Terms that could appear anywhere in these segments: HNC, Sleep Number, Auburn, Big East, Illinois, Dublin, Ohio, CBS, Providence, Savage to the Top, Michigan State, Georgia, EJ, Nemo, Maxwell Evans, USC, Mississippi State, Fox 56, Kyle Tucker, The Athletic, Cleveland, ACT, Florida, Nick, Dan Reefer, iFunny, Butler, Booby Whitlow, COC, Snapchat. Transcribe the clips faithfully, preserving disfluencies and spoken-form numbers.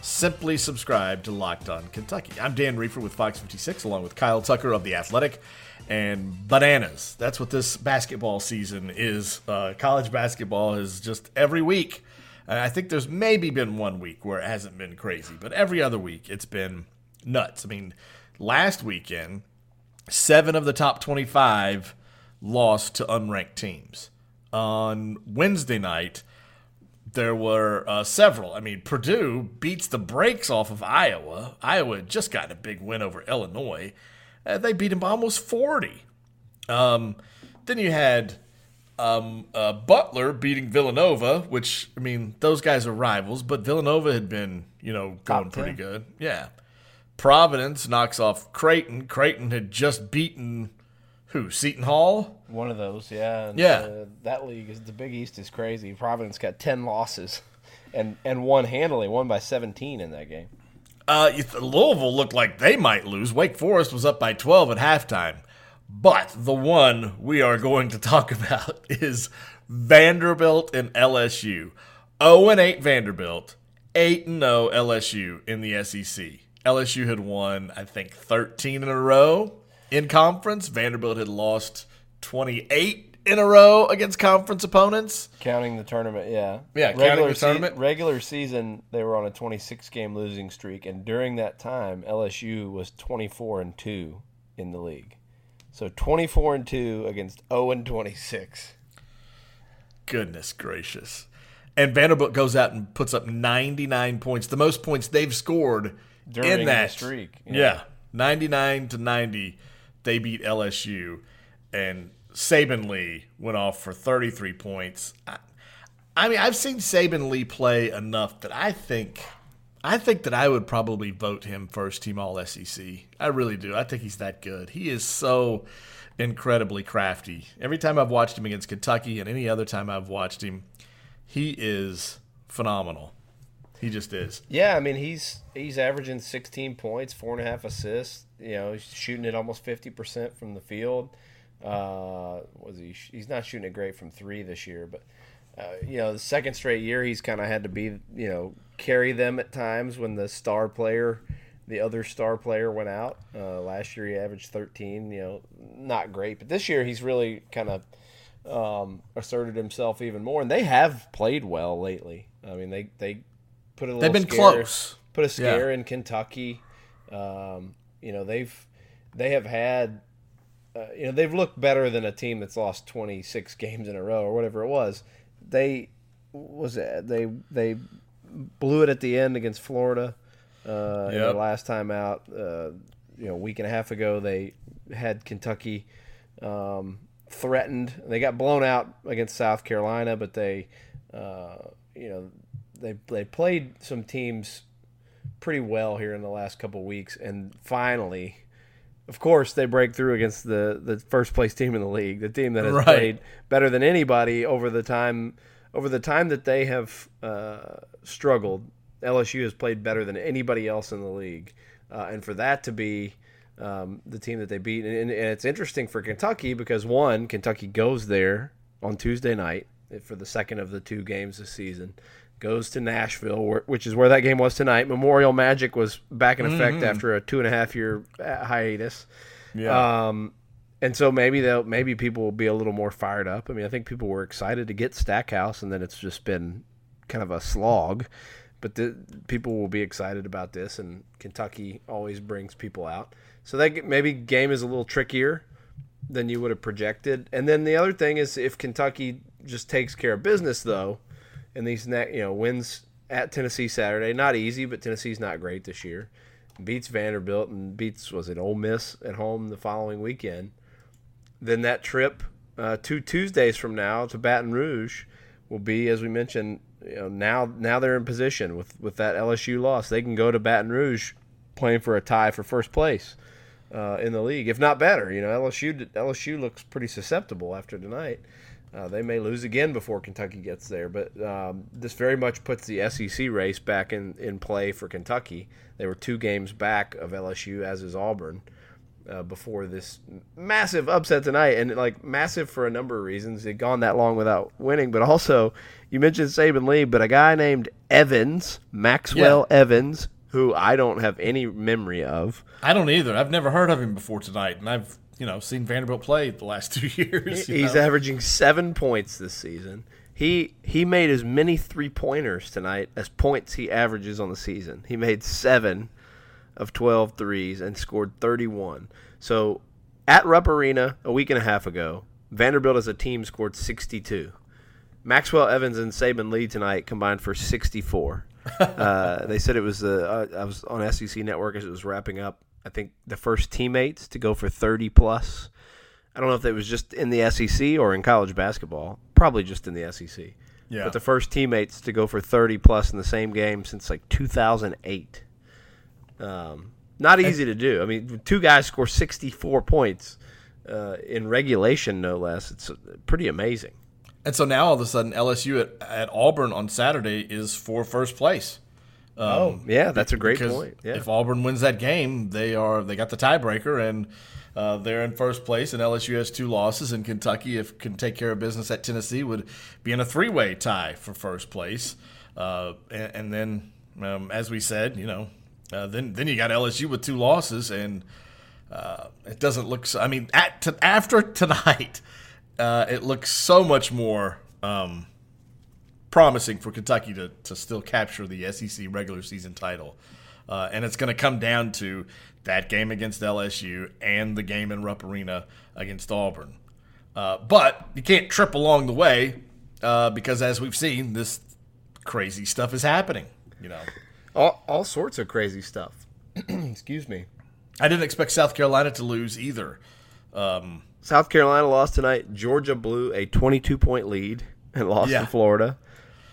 Simply subscribe to Locked On Kentucky. I'm Dan Reefer with Fox fifty-six, along with Kyle Tucker of The Athletic. And bananas, that's what this basketball season is. Uh, college basketball is just every week. And I think there's maybe been one week where it hasn't been crazy, but every other week it's been nuts. I mean, last weekend, seven of the top twenty-five lost to unranked teams. On Wednesday night, there were uh, several. I mean, Purdue beats the brakes off of Iowa. Iowa just got a big win over Illinois. Uh, they beat them by almost forty. Um, then you had um, uh, Butler beating Villanova, which, I mean, those guys are rivals, but Villanova had been, you know, going pretty good. Yeah. Providence knocks off Creighton. Creighton had just beaten who? Seton Hall? One of those, yeah. And yeah. The, that league, is the Big East is crazy. Providence got ten losses and, and won handily, won by seventeen in that game. Uh, Louisville looked like they might lose. Wake Forest was up by twelve at halftime. But the one we are going to talk about is Vanderbilt and L S U. oh and eight Vanderbilt, eight and oh L S U in the S E C. L S U had won, I think, thirteen in a row in conference. Vanderbilt had lost twenty-eight in a row against conference opponents. Counting the tournament, yeah. Yeah, regular counting the se- tournament. Regular season, they were on a twenty-six game losing streak, and during that time, L S U was twenty-four and two in the league. So twenty-four and two against oh and twenty-six. Goodness gracious. And Vanderbilt goes out and puts up ninety-nine points, the most points they've scored during in that the streak. Yeah. yeah. ninety-nine to ninety, they beat L S U, and Saban Lee went off for thirty-three points. I, I mean, I've seen Saban Lee play enough that I think I think that I would probably vote him first team all S E C. I really do. I think he's that good. He is so incredibly crafty. Every time I've watched him against Kentucky and any other time I've watched him, he is phenomenal. He just is. Yeah, I mean, he's he's averaging sixteen points, four and a half assists. You know, he's shooting at almost fifty percent from the field. Uh, was he? He's not shooting it great from three this year, but uh, you know, the second straight year he's kind of had to be, you know, carry them at times when the star player, the other star player went out. Uh, last year he averaged thirteen. You know, not great, but this year he's really kind of um, asserted himself even more. And they have played well lately. I mean, they they. Put a they've been scare, close. Put a scare yeah. in Kentucky. Um, you know they've they have had uh, you know they've looked better than a team that's lost twenty-six games in a row or whatever it was. They was they they blew it at the end against Florida. Uh, yep. Their last time out, uh, you know, a week and a half ago, they had Kentucky um, threatened. They got blown out against South Carolina, but they uh, you know. They they played some teams pretty well here in the last couple of weeks, and finally, of course, they break through against the, the first place team in the league, the team that has right. played better than anybody over the time over the time that they have uh, struggled. L S U has played better than anybody else in the league, uh, and for that to be um, the team that they beat, and, and it's interesting for Kentucky because one, Kentucky goes there on Tuesday night for the second of the two games this season. Goes to Nashville, which is where that game was tonight. Memorial Magic was back in effect mm-hmm. after a two and a half year hiatus, yeah. Um, and so maybe they'll maybe people will be a little more fired up. I mean, I think people were excited to get Stackhouse, and then it's just been kind of a slog. But the, people will be excited about this, and Kentucky always brings people out, so that maybe game is a little trickier than you would have projected. And then the other thing is if Kentucky just takes care of business, though. And these, you know, wins at Tennessee Saturday, not easy, but Tennessee's not great this year. Beats Vanderbilt and beats, was it Ole Miss at home the following weekend. Then that trip uh, two Tuesdays from now to Baton Rouge will be, as we mentioned, you know, now now they're in position with, with that L S U loss. They can go to Baton Rouge playing for a tie for first place. uh, in the league, if not better. You know, L S U L S U looks pretty susceptible after tonight. Uh, they may lose again before Kentucky gets there, but um, this very much puts the S E C race back in, in play for Kentucky. They were two games back of L S U, as is Auburn, uh, before this massive upset tonight. And, like, massive for a number of reasons. They'd gone that long without winning. But also, you mentioned Saban Lee, but a guy named Evans, Maxwell yeah. Evans, who I don't have any memory of. I don't either. I've never heard of him before tonight, and I've You know, seen Vanderbilt play the last two years. He's know? averaging seven points this season. He he made as many three-pointers tonight as points he averages on the season. He made seven of twelve threes and scored thirty-one. So, at Rupp Arena a week and a half ago, Vanderbilt as a team scored sixty-two. Maxwell Evans and Saban Lee tonight combined for sixty-four. uh, they said it was uh, – I was on S E C Network as it was wrapping up. I think the first teammates to go for thirty plus. I don't know if it was just in the S E C or in college basketball. Probably just in the S E C. Yeah. But the first teammates to go for thirty plus in the same game since like two thousand eight. Um, not easy to do. I mean, two guys score sixty-four points uh, in regulation, no less. It's pretty amazing. And so now all of a sudden L S U at, at Auburn on Saturday is for first place. Um, oh yeah, that's a great point. Yeah. If Auburn wins that game, they are they got the tiebreaker, and uh, they're in first place. And L S U has two losses, and Kentucky, if can take care of business at Tennessee, would be in a three-way tie for first place. Uh, and, and then, um, as we said, you know, uh, then then you got L S U with two losses, and uh, it doesn't look. So, I mean, at to, after tonight, uh, it looks so much more. Um, promising for Kentucky to, to still capture the S E C regular season title. Uh, and it's going to come down to that game against L S U and the game in Rupp Arena against Auburn. Uh, but you can't trip along the way uh, because, as we've seen, this crazy stuff is happening. You know, All, all sorts of crazy stuff. Excuse me. I didn't expect South Carolina to lose either. Um, South Carolina lost tonight. Georgia blew a twenty-two point lead and lost yeah. to Florida.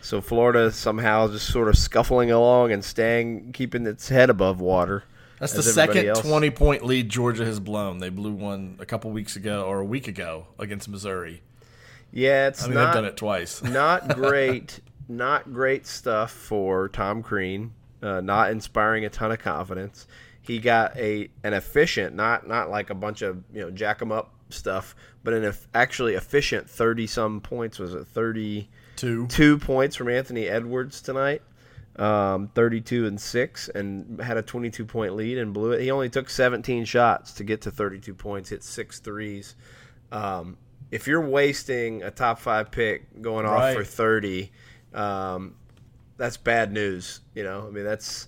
So Florida somehow just sort of scuffling along and staying, keeping its head above water. That's the second twenty-point lead Georgia has blown. They blew one a couple weeks ago or a week ago against Missouri. Yeah, it's I mean, not, they've done it twice. not great, not great stuff for Tom Crean. Uh, not inspiring a ton of confidence. He got a an efficient, not not like a bunch of you know jack 'em up stuff, but an actually efficient thirty some points. Was it thirty? Two. Two points from Anthony Edwards tonight, um, thirty-two and six, and had a twenty-two point lead and blew it. He only took seventeen shots to get to thirty-two points, hit six threes. Um, if you're wasting a top five pick going off right. for thirty, um, that's bad news. You know, I mean, that's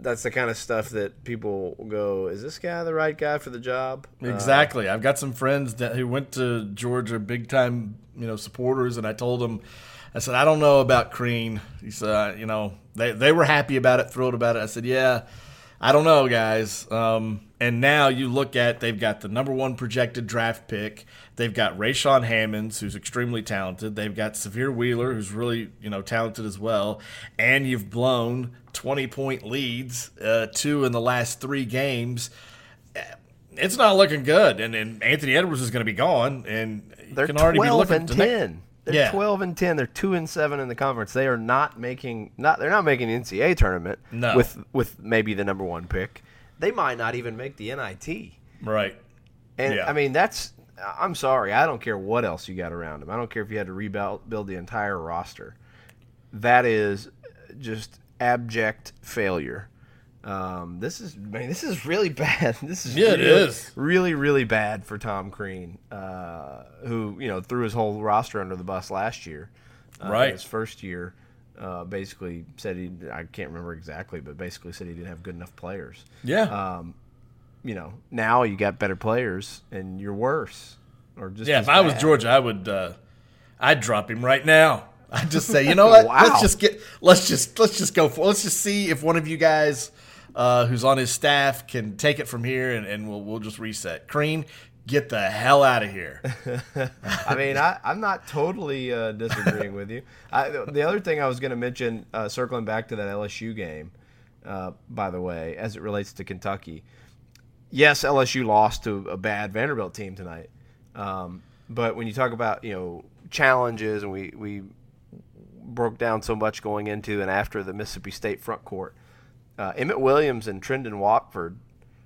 that's the kind of stuff that people go, is this guy the right guy for the job? Exactly. Uh, I've got some friends that who went to Georgia big-time you know, supporters, and I told them, I said, I don't know about Crean. He said, you know, they, they were happy about it, thrilled about it. I said, yeah, I don't know, guys. Um, and now you look at, they've got the number one projected draft pick. They've got Rashawn Hammonds, who's extremely talented. They've got Severe Wheeler, who's really, you know, talented as well. And you've blown twenty-point leads, uh, two in the last three games. It's not looking good, and, and Anthony Edwards is going to be gone, and they're can already be looking to ten. They're yeah. twelve and ten. They're two and seven in the conference. They are not making not. They're not making the N C A A tournament. No. with with maybe the number one pick, they might not even make the N I T. Right, and yeah. I mean that's. I'm sorry, I don't care what else you got around them. I don't care if you had to rebuild build the entire roster. That is just abject failure. Um, this is man, this is really bad. This is yeah, really, it is really, really bad for Tom Crean, uh, who you know threw his whole roster under the bus last year. Uh, right, his first year, uh, basically said he. I can't remember exactly, but basically said he didn't have good enough players. Yeah. Um, you know, now you got better players, and you're worse. Or just yeah. If bad. I was Georgia, I would. Uh, I'd drop him right now. I'd just say, you know what? Wow. Let's just get. Let's just let's just go for. Let's just see if one of you guys. Uh, who's on his staff can take it from here, and, and we'll we'll just reset. Crean, get the hell out of here. I mean, I, I'm not totally uh, disagreeing with you. I, the other thing I was going to mention, uh, circling back to that L S U game, uh, by the way, as it relates to Kentucky, yes, L S U lost to a bad Vanderbilt team tonight. Um, but when you talk about, you know, challenges, and we, we broke down so much going into and after the Mississippi State front court, uh, Emmitt Williams and Trendon Watford,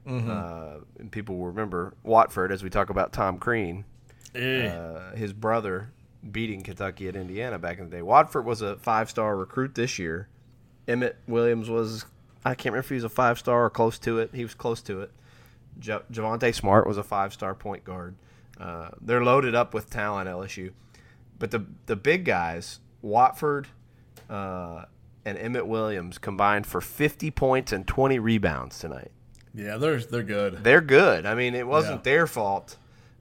mm-hmm. uh, and people will remember Watford as we talk about Tom Crean, uh, his brother beating Kentucky at Indiana back in the day. Watford was a five-star recruit this year. Emmitt Williams was, I can't remember if he was a five-star or close to it. He was close to it. Ja- Javonte Smart was a five-star point guard. Uh, they're loaded up with talent, L S U. But the the big guys, Watford uh, and Emmitt Williams, combined for fifty points and twenty rebounds tonight. Yeah, they're they're good. They're good. I mean, it wasn't yeah. their fault.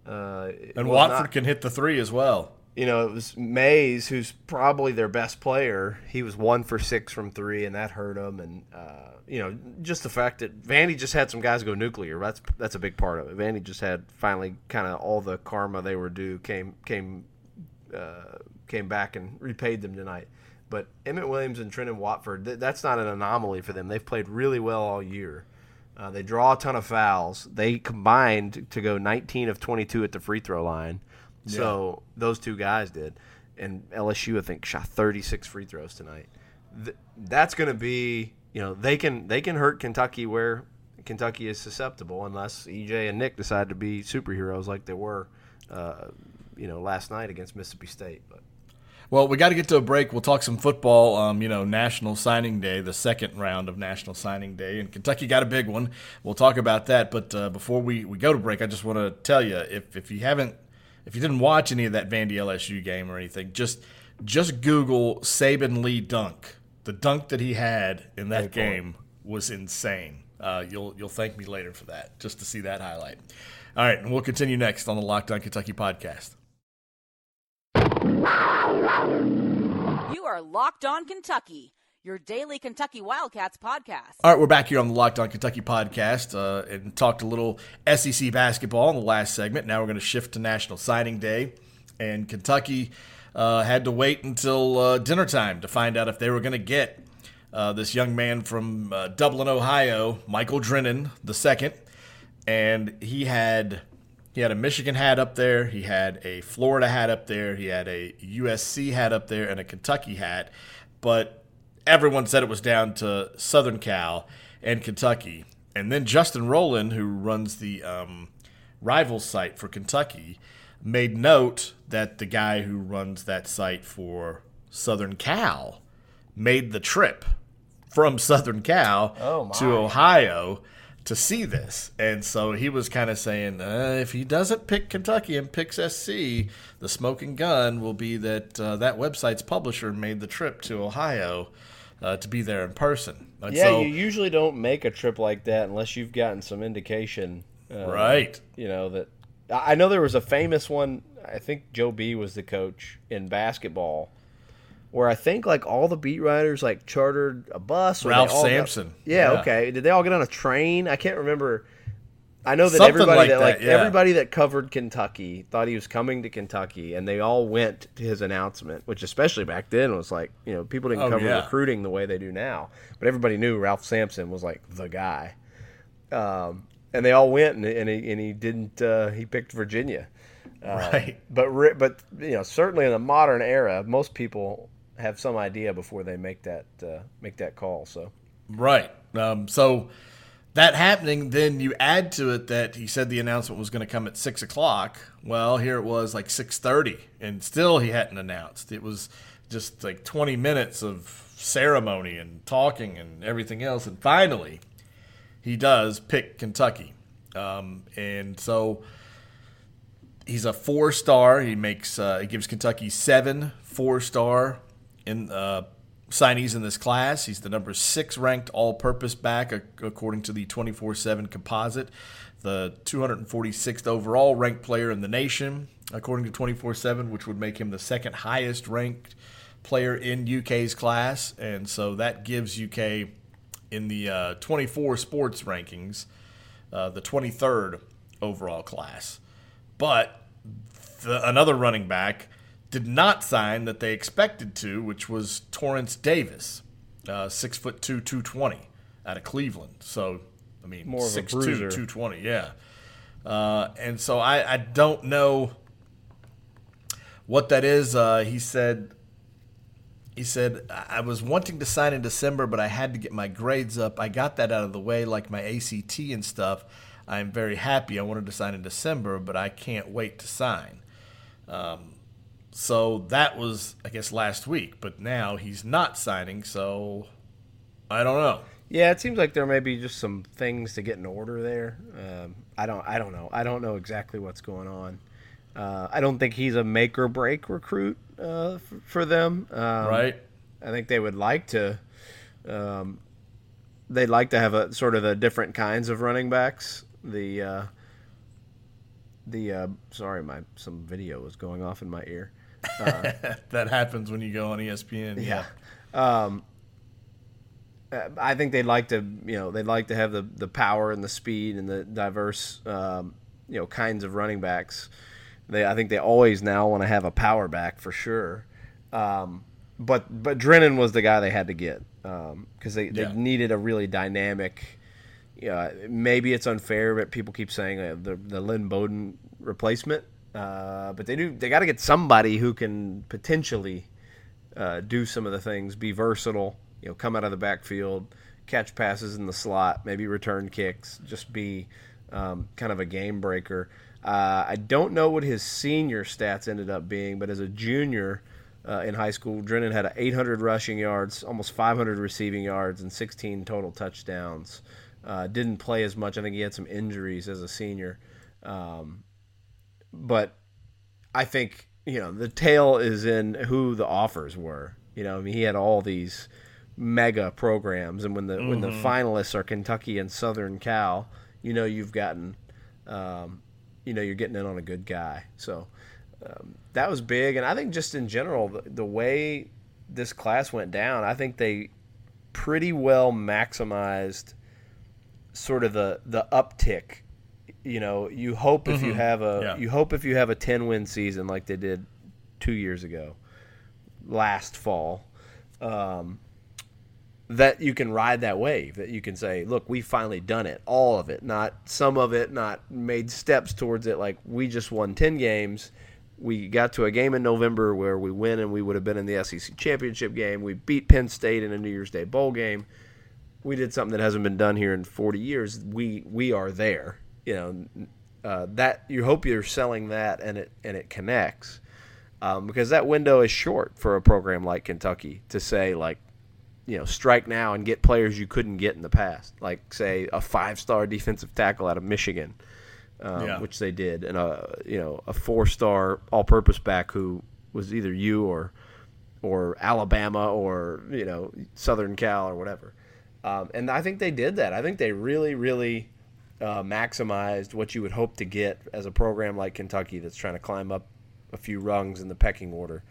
Uh, and Watford not, can hit the three as well. You know, it was Mays, who's probably their best player. He was one for six from three, and that hurt him. And uh, you know, just the fact that Vandy just had some guys go nuclear. That's that's a big part of it. Vandy just had finally kind of all the karma they were due came came uh, came back and repaid them tonight. But Emmitt Williams and Trendon Watford, th- that's not an anomaly for them. They've played really well all year. Uh, they draw a ton of fouls. They combined to go nineteen of twenty-two at the free throw line. Yeah. So those two guys did, and L S U I think shot thirty-six free throws tonight. Th- that's going to be, you know, they can they can hurt Kentucky where Kentucky is susceptible, unless E J and Nick decide to be superheroes like they were, uh, you know, last night against Mississippi State. But well, we got to get to a break. We'll talk some football. Um, you know, National Signing Day, the second round of National Signing Day, and Kentucky got a big one. We'll talk about that. But uh, before we, we go to break, I just want to tell you if if you haven't. If you didn't watch any of that Vandy L S U game or anything, just just Google Saban Lee dunk. The dunk that he had in that game was insane. Uh, you'll you'll thank me later for that, just to see that highlight. All right, and we'll continue next on the Locked On Kentucky podcast. You are Locked On Kentucky, your daily Kentucky Wildcats podcast. All right, we're back here on the Locked On Kentucky podcast uh, and talked a little S E C basketball in the last segment. Now we're going to shift to National Signing Day, and Kentucky uh, had to wait until uh, dinner time to find out if they were going to get uh, this young man from uh, Dublin, Ohio, Michael Drennan the second, and he had he had a Michigan hat up there, he had a Florida hat up there, he had a U S C hat up there, and a Kentucky hat, but everyone said it was down to Southern Cal and Kentucky. And then Justin Rowland, who runs the um, rival site for Kentucky, made note that the guy who runs that site for Southern Cal made the trip from Southern Cal oh to Ohio to see this. And so he was kind of saying, uh, if he doesn't pick Kentucky and picks S C, the smoking gun will be that uh, that website's publisher made the trip to Ohio Uh, to be there in person. And yeah, so, you usually don't make a trip like that unless you've gotten some indication. Uh, right. You know, that I know there was a famous one, I think Joe B was the coach in basketball, where I think like all the beat writers like chartered a bus. Or Ralph Sampson. Got, yeah, yeah, okay. Did they all get on a train? I can't remember. I know that Something everybody like that, like that, yeah. everybody that covered Kentucky thought he was coming to Kentucky, and they all went to his announcement, which especially back then was like, you know, people didn't oh, cover yeah. recruiting the way they do now, but everybody knew Ralph Sampson was like the guy. Um, and they all went, and, and, he, and he didn't, uh, he picked Virginia. Uh, right. But, re- but, you know, certainly in the modern era, most people have some idea before they make that, uh, make that call. So, right. Um, so, that happening, then you add to it that he said the announcement was going to come at six o'clock. Well, here it was like six thirty, and still he hadn't announced. It was just like twenty minutes of ceremony and talking and everything else, and finally he does pick Kentucky. Um, and so he's a four-star. He makes uh, he gives Kentucky seven four-star in uh signees in this class. He's the number six ranked all-purpose back according to the twenty-four seven composite, the two hundred forty-sixth overall ranked player in the nation according to twenty-four seven, which would make him the second highest ranked player in U K's class. And so that gives U K in the uh, twenty-four sports rankings uh, the twenty-third overall class. But the, another running back did not sign that they expected to, which was Torrance Davis, uh, six foot two, two twenty, out of Cleveland. So, I mean, six two, two twenty, yeah. Uh, and so I, I don't know what that is. Uh, he said, he said, I was wanting to sign in December, but I had to get my grades up. I got that out of the way, like my A C T and stuff. I'm very happy. I wanted to sign in December, but I can't wait to sign. Um, so that was, I guess, last week. But now he's not signing, so I don't know. Yeah, it seems like there may be just some things to get in order there. Um, I don't, I don't know. I don't know exactly what's going on. Uh, I don't think he's a make or break recruit uh, f- for them. Um, right. I think they would like to. Um, they'd like to have a sort of the different kinds of running backs. The uh, the uh, sorry, my some video was going off in my ear. Uh, that happens when you go on E S P N. Yeah. yeah. Um, I think they'd like to, you know, they'd like to have the, the power and the speed and the diverse, um, you know, kinds of running backs. They, I think they always now want to have a power back for sure. Um, but but Drennan was the guy they had to get because um, they, they yeah. needed a really dynamic. You know, maybe it's unfair, but people keep saying uh, the the Lynn Bowden replacement. Uh, but they do they got to get somebody who can potentially uh, do some of the things, be versatile. You know, come out of the backfield, catch passes in the slot, maybe return kicks, just be um, kind of a game breaker. Uh, I don't know what his senior stats ended up being, but as a junior uh, in high school, Drennan had eight hundred rushing yards, almost five hundred receiving yards, and sixteen total touchdowns. Uh, didn't play as much. I think he had some injuries as a senior. Um, but I think, you know, the tale is in who the offers were. You know, I mean, he had all these mega programs, and when the mm-hmm. when the finalists are Kentucky and Southern Cal, you know you've gotten, um, you know you're getting in on a good guy. So um, that was big, and I think just in general, the, the way this class went down, I think they pretty well maximized sort of the the uptick. You know, you hope mm-hmm. if you have a yeah. you hope if you have a ten win season like they did two years ago, last fall. Um, that you can ride that wave, that you can say, look, we've finally done it, all of it, not some of it, not made steps towards it. Like, we just won ten games. We got to a game in November where we win and we would have been in the S E C championship game. We beat Penn State in a New Year's Day bowl game. We did something that hasn't been done here in forty years. We we are there. You know, uh, that you hope you're selling that and it, and it connects um, because that window is short for a program like Kentucky to say, like, you know, strike now and get players you couldn't get in the past, like, say, a five-star defensive tackle out of Michigan, um, yeah. which they did, and a you know a four-star all-purpose back who was either you or or Alabama or you know Southern Cal or whatever. Um, and I think they did that. I think they really, really uh, maximized what you would hope to get as a program like Kentucky that's trying to climb up a few rungs in the pecking order,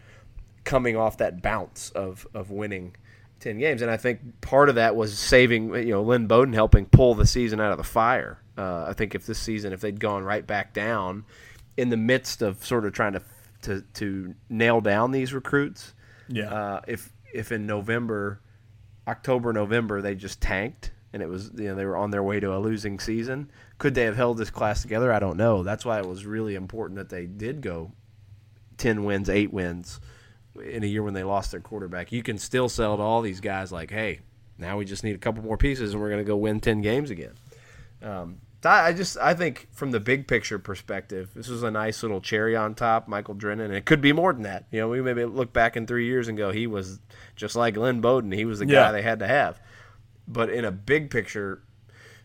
coming off that bounce of of winning ten games. And I think part of that was saving, you know, Lynn Bowden helping pull the season out of the fire. Uh, I think if this season, if they'd gone right back down in the midst of sort of trying to to, to nail down these recruits, yeah. uh, if if in November, October, November, they just tanked and it was, you know, they were on their way to a losing season, could they have held this class together? I don't know. That's why it was really important that they did go ten wins, eight wins, in a year when they lost their quarterback. You can still sell to all these guys like, hey, now we just need a couple more pieces and we're going to go win ten games again. Um, I just I think from the big picture perspective, this was a nice little cherry on top, Michael Drennan, and it could be more than that. You know, we maybe look back in three years and go, he was just like Lynn Bowden. He was the yeah. guy they had to have. But in a big picture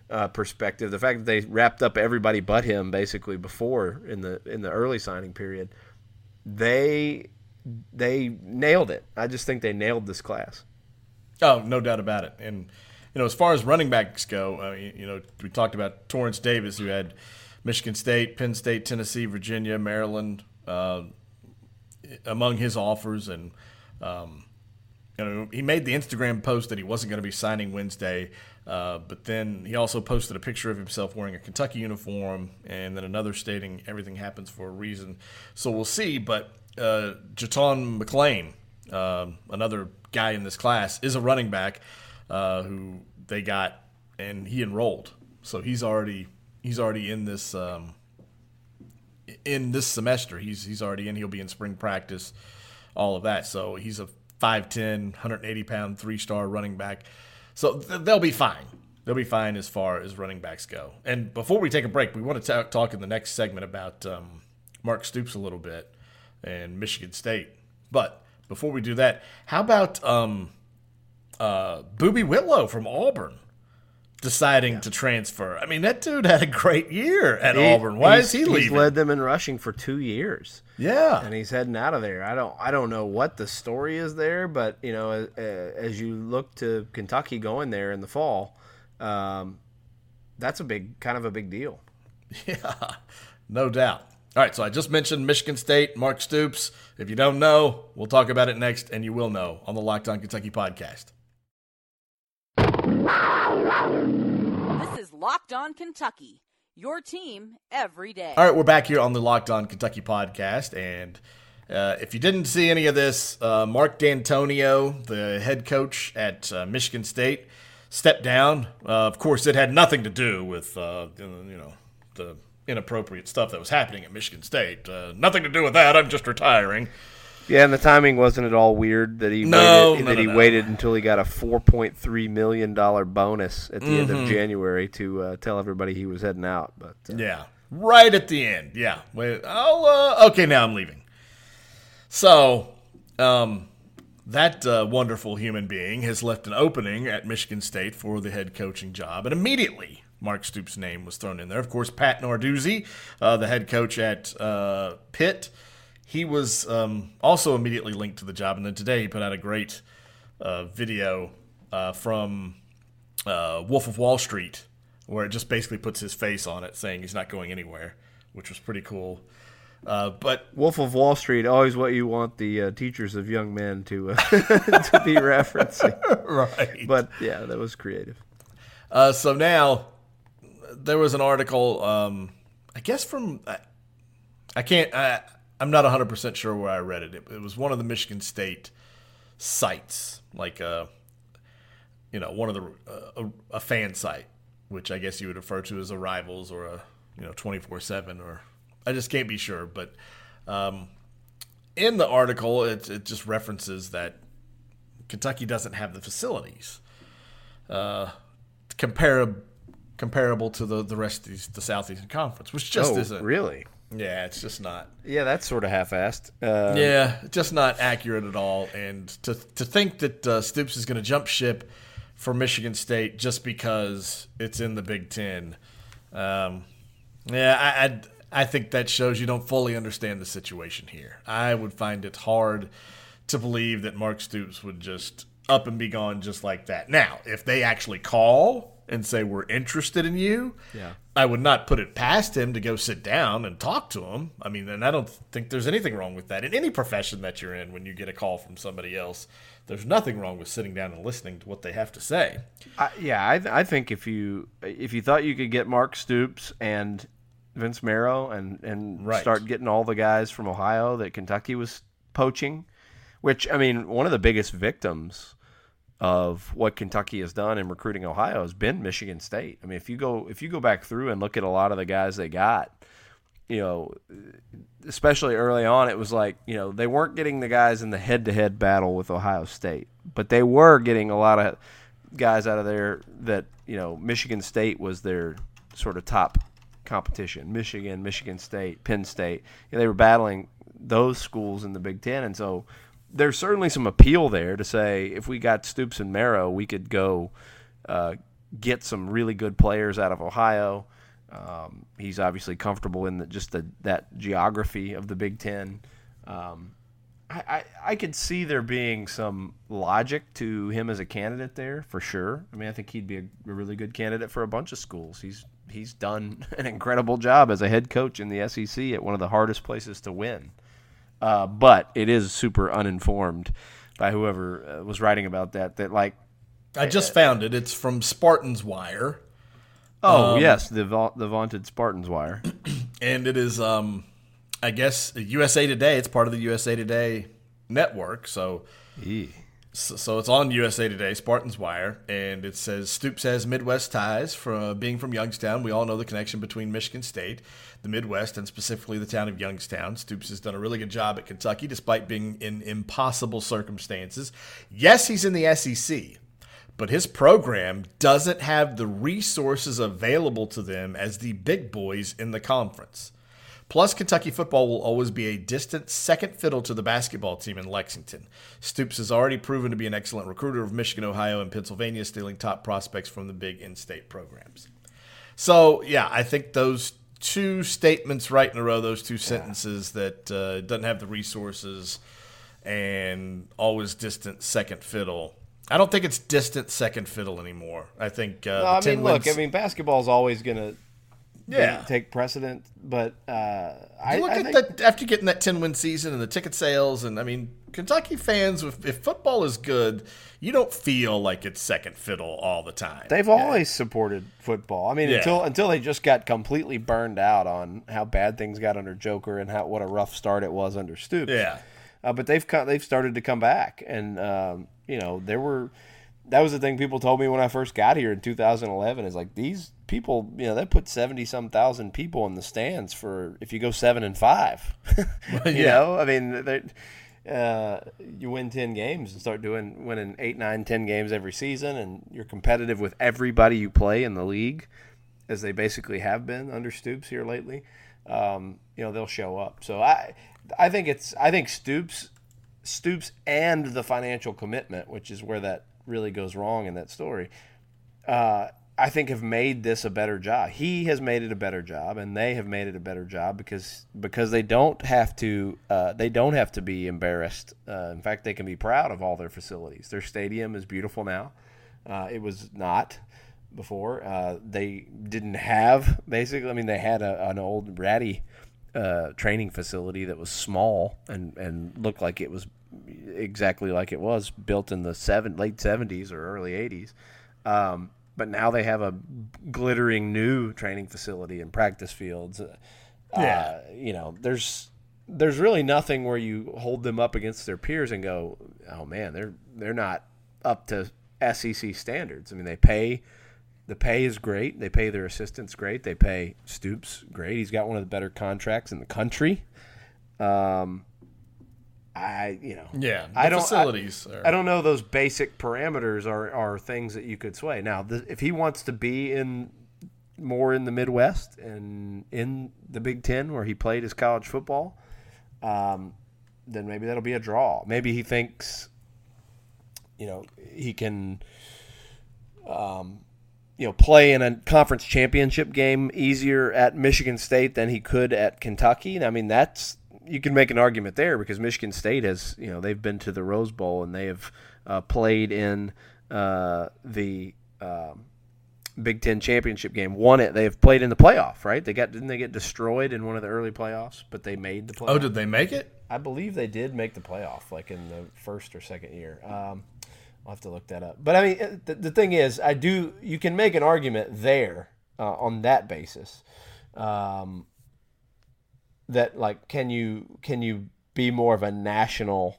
uh, perspective, the fact that they wrapped up everybody but him basically before in the in the early signing period, they – They nailed it. I just think they nailed this class. Oh, no doubt about it. And, you know, as far as running backs go, I mean, you know, we talked about Torrance Davis, who had Michigan State, Penn State, Tennessee, Virginia, Maryland uh, among his offers. And, um, you know, he made the Instagram post that he wasn't going to be signing Wednesday. Uh, but then he also posted a picture of himself wearing a Kentucky uniform and then another stating everything happens for a reason. So we'll see. But Uh, Jaton McClain, uh, another guy in this class, is a running back uh, who they got, and he enrolled. so he's already he's already in this um, in this semester. He's he's already in. He'll be in spring practice, all of that. So he's a five ten, one hundred eighty pound, three-star running back. So th- they'll be fine. They'll be fine as far as running backs go. And before we take a break, we want to t- talk in the next segment about um, Mark Stoops a little bit and Michigan State. But before we do that, how about um, uh, Booby Whitlow from Auburn deciding yeah. to transfer? I mean, that dude had a great year at he, Auburn. Why is he leaving? He's led them in rushing for two years. Yeah, and he's heading out of there. I don't, I don't know what the story is there, but you know, as, as you look to Kentucky going there in the fall. Um, that's a big, kind of a big deal. Yeah, no doubt. All right, so I just mentioned Michigan State, Mark Stoops. If you don't know, we'll talk about it next, and you will know on the Locked On Kentucky podcast. This is Locked On Kentucky, your team every day. All right, we're back here on the Locked On Kentucky podcast, and uh, if you didn't see any of this, uh, Mark D'Antonio, the head coach at uh, Michigan State, step down. Uh, of course, it had nothing to do with uh, you know, the inappropriate stuff that was happening at Michigan State. Uh, nothing to do with that. I'm just retiring. Yeah, and the timing wasn't at all weird that he no, waited, no, that no, he no. waited until he got a four point three million dollars bonus at the mm-hmm. end of January to uh, tell everybody he was heading out. But uh, yeah, right at the end. Yeah. Wait, I'll, uh, okay, now I'm leaving. So, um. That uh, wonderful human being has left an opening at Michigan State for the head coaching job, and immediately Mark Stoops' name was thrown in there. Of course, Pat Narduzzi, uh, the head coach at uh, Pitt, he was um, also immediately linked to the job, and then today he put out a great uh, video uh, from uh, Wolf of Wall Street where it just basically puts his face on it saying he's not going anywhere, which was pretty cool. Uh, but Wolf of Wall Street, always what you want the uh, teachers of young men to uh, to be referencing, right? But yeah, that was creative. Uh, so now there was an article, um, I guess from I, I can't, I, I'm not one hundred percent sure where I read it. it. It was one of the Michigan State sites, like uh, you know, one of the uh, a, a fan site, which I guess you would refer to as a Rivals or a you know twenty-four seven or. I just can't be sure, but um, in the article, it, it just references that Kentucky doesn't have the facilities uh, comparable comparable to the, the rest of these, the Southeastern Conference, which just oh, isn't really. Yeah, it's just not. Yeah, that's sort of half-assed. Uh, yeah, just not accurate at all. And to to think that uh, Stoops is going to jump ship for Michigan State just because it's in the Big Ten, um, yeah, I. I I think that shows you don't fully understand the situation here. I would find it hard to believe that Mark Stoops would just up and be gone just like that. Now, if they actually call and say, we're interested in you, yeah. I would not put it past him to go sit down and talk to him. I mean, and I don't think there's anything wrong with that. In any profession that you're in, when you get a call from somebody else, there's nothing wrong with sitting down and listening to what they have to say. I, yeah, I, th- I think if you if you thought you could get Mark Stoops and – Vince Marrow and, and right. start getting all the guys from Ohio that Kentucky was poaching, which, I mean, one of the biggest victims of what Kentucky has done in recruiting Ohio has been Michigan State. I mean, if you go if you go back through and look at a lot of the guys they got, you know, especially early on, it was like, you know, they weren't getting the guys in the head-to-head battle with Ohio State, but they were getting a lot of guys out of there that, you know, Michigan State was their sort of top competition. Michigan, Michigan State, Penn State, you know, they were battling those schools in the Big Ten. And so there's certainly some appeal there to say if we got Stoops and Marrow, we could go uh, get some really good players out of Ohio. Um, he's obviously comfortable in the, just the, that geography of the Big Ten. Um, I, I, I could see there being some logic to him as a candidate there for sure. I mean, I think he'd be a really good candidate for a bunch of schools. He's He's done an incredible job as a head coach in the S E C at one of the hardest places to win. Uh, but it is super uninformed by whoever uh, was writing about that. That like, I just uh, found it. It's from Spartans Wire. Oh, um, yes, the va- the vaunted Spartans Wire. And it is, um, I guess, U S A Today. It's part of the U S A Today network. So, eee. So, so it's on U S A Today, Spartans Wire, and it says, Stoops has Midwest ties from being from Youngstown. We all know the connection between Michigan State, the Midwest, and specifically the town of Youngstown. Stoops has done a really good job at Kentucky despite being in impossible circumstances. Yes, he's in the S E C, but his program doesn't have the resources available to them as the big boys in the conference. Plus, Kentucky football will always be a distant second fiddle to the basketball team in Lexington. Stoops has already proven to be an excellent recruiter of Michigan, Ohio, and Pennsylvania, stealing top prospects from the big in-state programs. So, yeah, I think those two statements right in a row, those two sentences yeah. that uh, doesn't have the resources and always distant second fiddle. I don't think it's distant second fiddle anymore. I think uh, no, I mean, look, wins- I mean, basketball is always going to – Yeah, take precedent, but uh, I look I at think... that after getting that ten-win season and the ticket sales, and I mean, Kentucky fans, if, if football is good, you don't feel like it's second fiddle all the time. They've yeah. always supported football. I mean, yeah. until until they just got completely burned out on how bad things got under Joker and how what a rough start it was under Stoops. Yeah, uh, but they've come, they've started to come back, and um, you know, there were. That was the thing people told me when I first got here in two thousand eleven is like these people, you know, they put seventy some thousand people in the stands for if you go seven and five, well, yeah. you know, I mean, uh, you win ten games and start doing winning eight, nine, ten games every season. And you're competitive with everybody you play in the league as they basically have been under Stoops here lately. Um, you know, they'll show up. So I, I think it's, I think Stoops, Stoops and the financial commitment, which is where that, really goes wrong in that story, uh, I think have made this a better job. He has made it a better job, and they have made it a better job because because they don't have to uh, they don't have to be embarrassed. Uh, in fact, they can be proud of all their facilities. Their stadium is beautiful now. Uh, it was not before. Uh, they didn't have basically. I mean, they had a, an old ratty uh, training facility that was small and and looked like it was. Exactly like it was built in the seven, late seventies or early eighties. Um, but now they have a glittering new training facility and practice fields. Uh, yeah. Uh, you know, there's there's really nothing where you hold them up against their peers and go, oh, man, they're they're not up to S E C standards. I mean, they pay. The pay is great. They pay their assistants great. They pay Stoops great. He's got one of the better contracts in the country. Um I, you know, yeah, I don't, facilities I, are... I don't know. Those basic parameters are, are things that you could sway. Now, th- if he wants to be in more in the Midwest and in the Big Ten where he played his college football, um, then maybe that'll be a draw. Maybe he thinks, you know, he can, um, you know, play in a conference championship game easier at Michigan State than he could at Kentucky. And I mean, that's, you can make an argument there because Michigan State has, you know, they've been to the Rose Bowl and they have uh, played in uh, the um, Big Ten championship game, won it. They have played in the playoff, right? They got didn't they get destroyed in one of the early playoffs, but they made the playoff. Oh, did they make it? I believe they did make the playoff, like in the first or second year. Um, I'll have to look that up. But I mean, the, the thing is, I do. You can make an argument there uh, on that basis. Um, That like can you can you be more of a national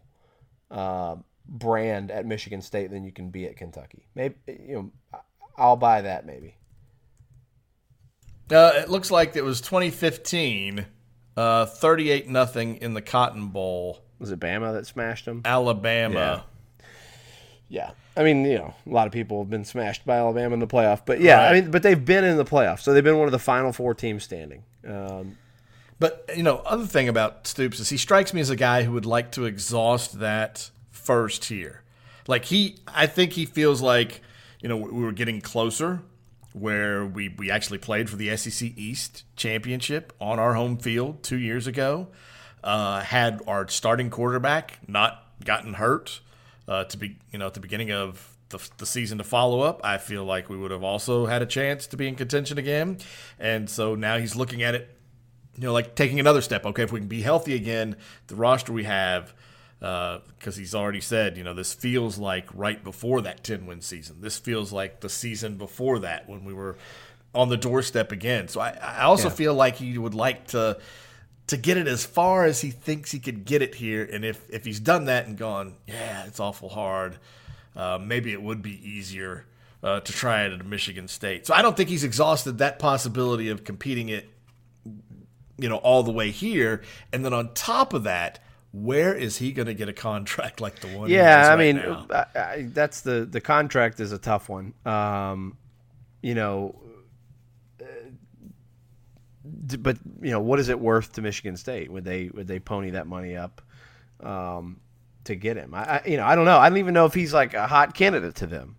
uh, brand at Michigan State than you can be at Kentucky? Maybe you know I'll buy that maybe. Uh, it looks like it was twenty fifteen, uh, thirty-eight nothing in the Cotton Bowl. Was it Bama that smashed them? Alabama. Yeah. yeah. I mean, you know, a lot of people have been smashed by Alabama in the playoff, but yeah, right. I mean, but they've been in the playoff, so they've been one of the Final Four teams standing. Um, But, you know, other thing about Stoops is he strikes me as a guy who would like to exhaust that first here. Like he, I think he feels like, you know, we were getting closer where we, we actually played for the S E C East Championship on our home field two years ago, uh, had our starting quarterback not gotten hurt uh, to be, you know, at the beginning of The, the season to follow up, I feel like we would have also had a chance to be in contention again. And so now he's looking at it, you know, like taking another step. Okay, if we can be healthy again, the roster we have, because uh, he's already said, you know, this feels like right before that ten-win season. This feels like the season before that when we were on the doorstep again. So I, I also yeah. feel like he would like to to get it as far as he thinks he could get it here. And if, if he's done that and gone, yeah, it's awful hard, uh, maybe it would be easier uh, to try it at Michigan State. So I don't think he's exhausted that possibility of competing it, you know, all the way here. And then on top of that, where is he going to get a contract like the one? Yeah, I right mean, I, I, that's the, the contract is a tough one. Um, you know, but you know, what is it worth to Michigan State? Would they would they pony that money up um, to get him? I, I you know I don't know. I don't even know if he's like a hot candidate to them.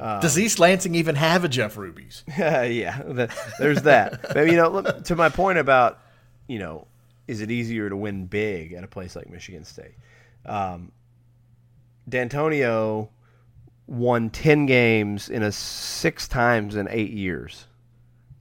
Um, Does East Lansing even have a Jeff Ruby's? yeah, the, there's that. But, you know, look, to my point about you know. Is it easier to win big at a place like Michigan State? Um, D'Antonio won ten games in a six times in eight years.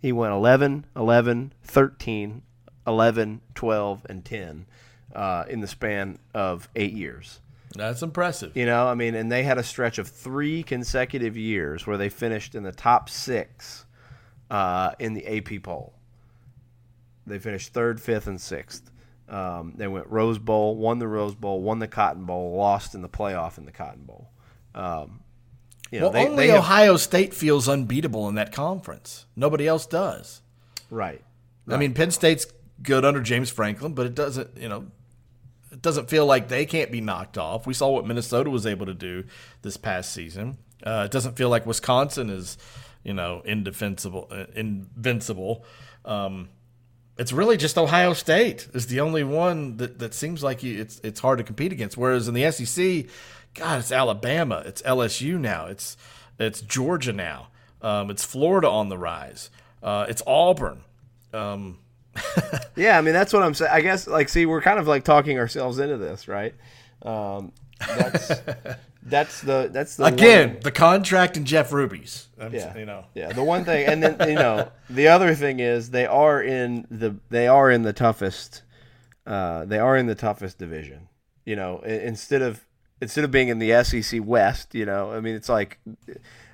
He won eleven, eleven, thirteen, eleven, twelve, and ten uh, in the span of eight years. That's impressive. You know, I mean, and they had a stretch of three consecutive years where they finished in the top six uh, in the A P poll. They finished third, fifth, and sixth. Um, they went Rose Bowl, won the Rose Bowl, won the Cotton Bowl, lost in the playoff in the Cotton Bowl. Um, you know, well, they, only they have, Ohio State feels unbeatable in that conference. Nobody else does. Right. right. I mean, Penn State's good under James Franklin, but it doesn't, you know, it doesn't feel like they can't be knocked off. We saw what Minnesota was able to do this past season. Uh, it doesn't feel like Wisconsin is, you know, indefensible, uh, invincible. Um, It's really just Ohio State is the only one that, that seems like you, it's it's hard to compete against. Whereas in the S E C, God, it's Alabama, it's L S U now, it's it's Georgia now, um, it's Florida on the rise, uh, it's Auburn. Um, yeah, I mean that's what I'm saying. I guess like, see, we're kind of like talking ourselves into this, right? Um, that's that's the that's the again one. The contract and Jeff Ruby's. I'm, yeah, you know, yeah. The one thing, and then you know, the other thing is they are in the they are in the toughest, uh, they are in the toughest division. You know, instead of instead of being in the S E C West, you know, I mean, it's like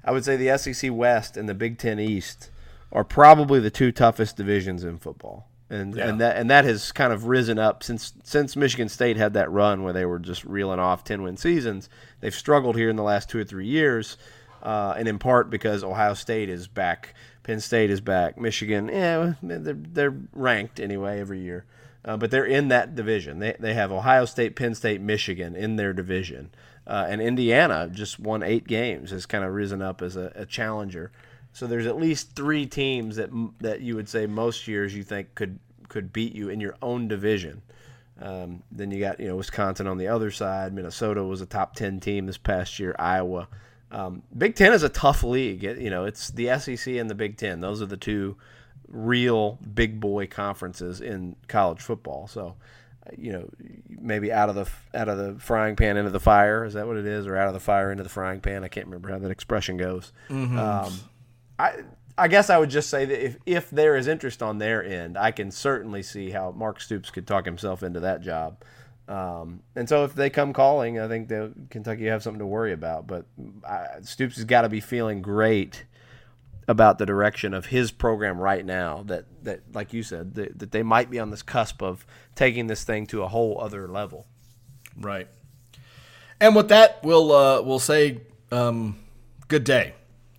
I would say the S E C West and the Big Ten East are probably the two toughest divisions in football. And yeah. and that and that has kind of risen up since since Michigan State had that run where they were just reeling off ten-win seasons. They've struggled here in the last two or three years, uh, and in part because Ohio State is back, Penn State is back, Michigan, yeah, they're, they're ranked anyway every year, uh, but they're in that division. They they have Ohio State, Penn State, Michigan in their division, uh, and Indiana just won eight games, has kind of risen up as a, a challenger. So there's at least three teams that that you would say most years you think could could beat you in your own division. Um, then you got you know Wisconsin on the other side. Minnesota was a top ten team this past year. Iowa, um, Big Ten is a tough league. It, you know it's the S E C and the Big Ten. Those are the two real big boy conferences in college football. So you know maybe out of the out of the frying pan into the fire, is that what it is, or out of the fire into the frying pan? I can't remember how that expression goes. Mm-hmm. Um, I, I guess I would just say that if, if there is interest on their end, I can certainly see how Mark Stoops could talk himself into that job. Um, and so if they come calling, I think Kentucky have something to worry about. But I, Stoops has got to be feeling great about the direction of his program right now that, that like you said, that, that they might be on this cusp of taking this thing to a whole other level. Right. And with that, we'll, uh, we'll say um, good day.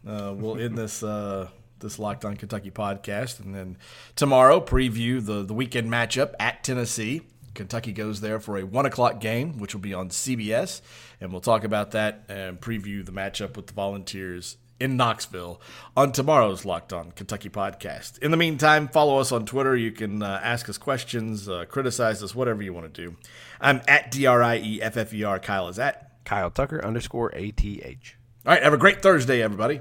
Uh, we'll end this uh, this Locked On Kentucky podcast, and then tomorrow preview the, the weekend matchup at Tennessee. Kentucky goes there for a one o'clock game, which will be on C B S, and we'll talk about that and preview the matchup with the Volunteers in Knoxville on tomorrow's Locked On Kentucky podcast. In the meantime, follow us on Twitter. You can uh, ask us questions, uh, criticize us, whatever you want to do. I'm at D R I E F F E R. Kyle is at Kyle Tucker underscore A T H. All right, have a great Thursday, everybody.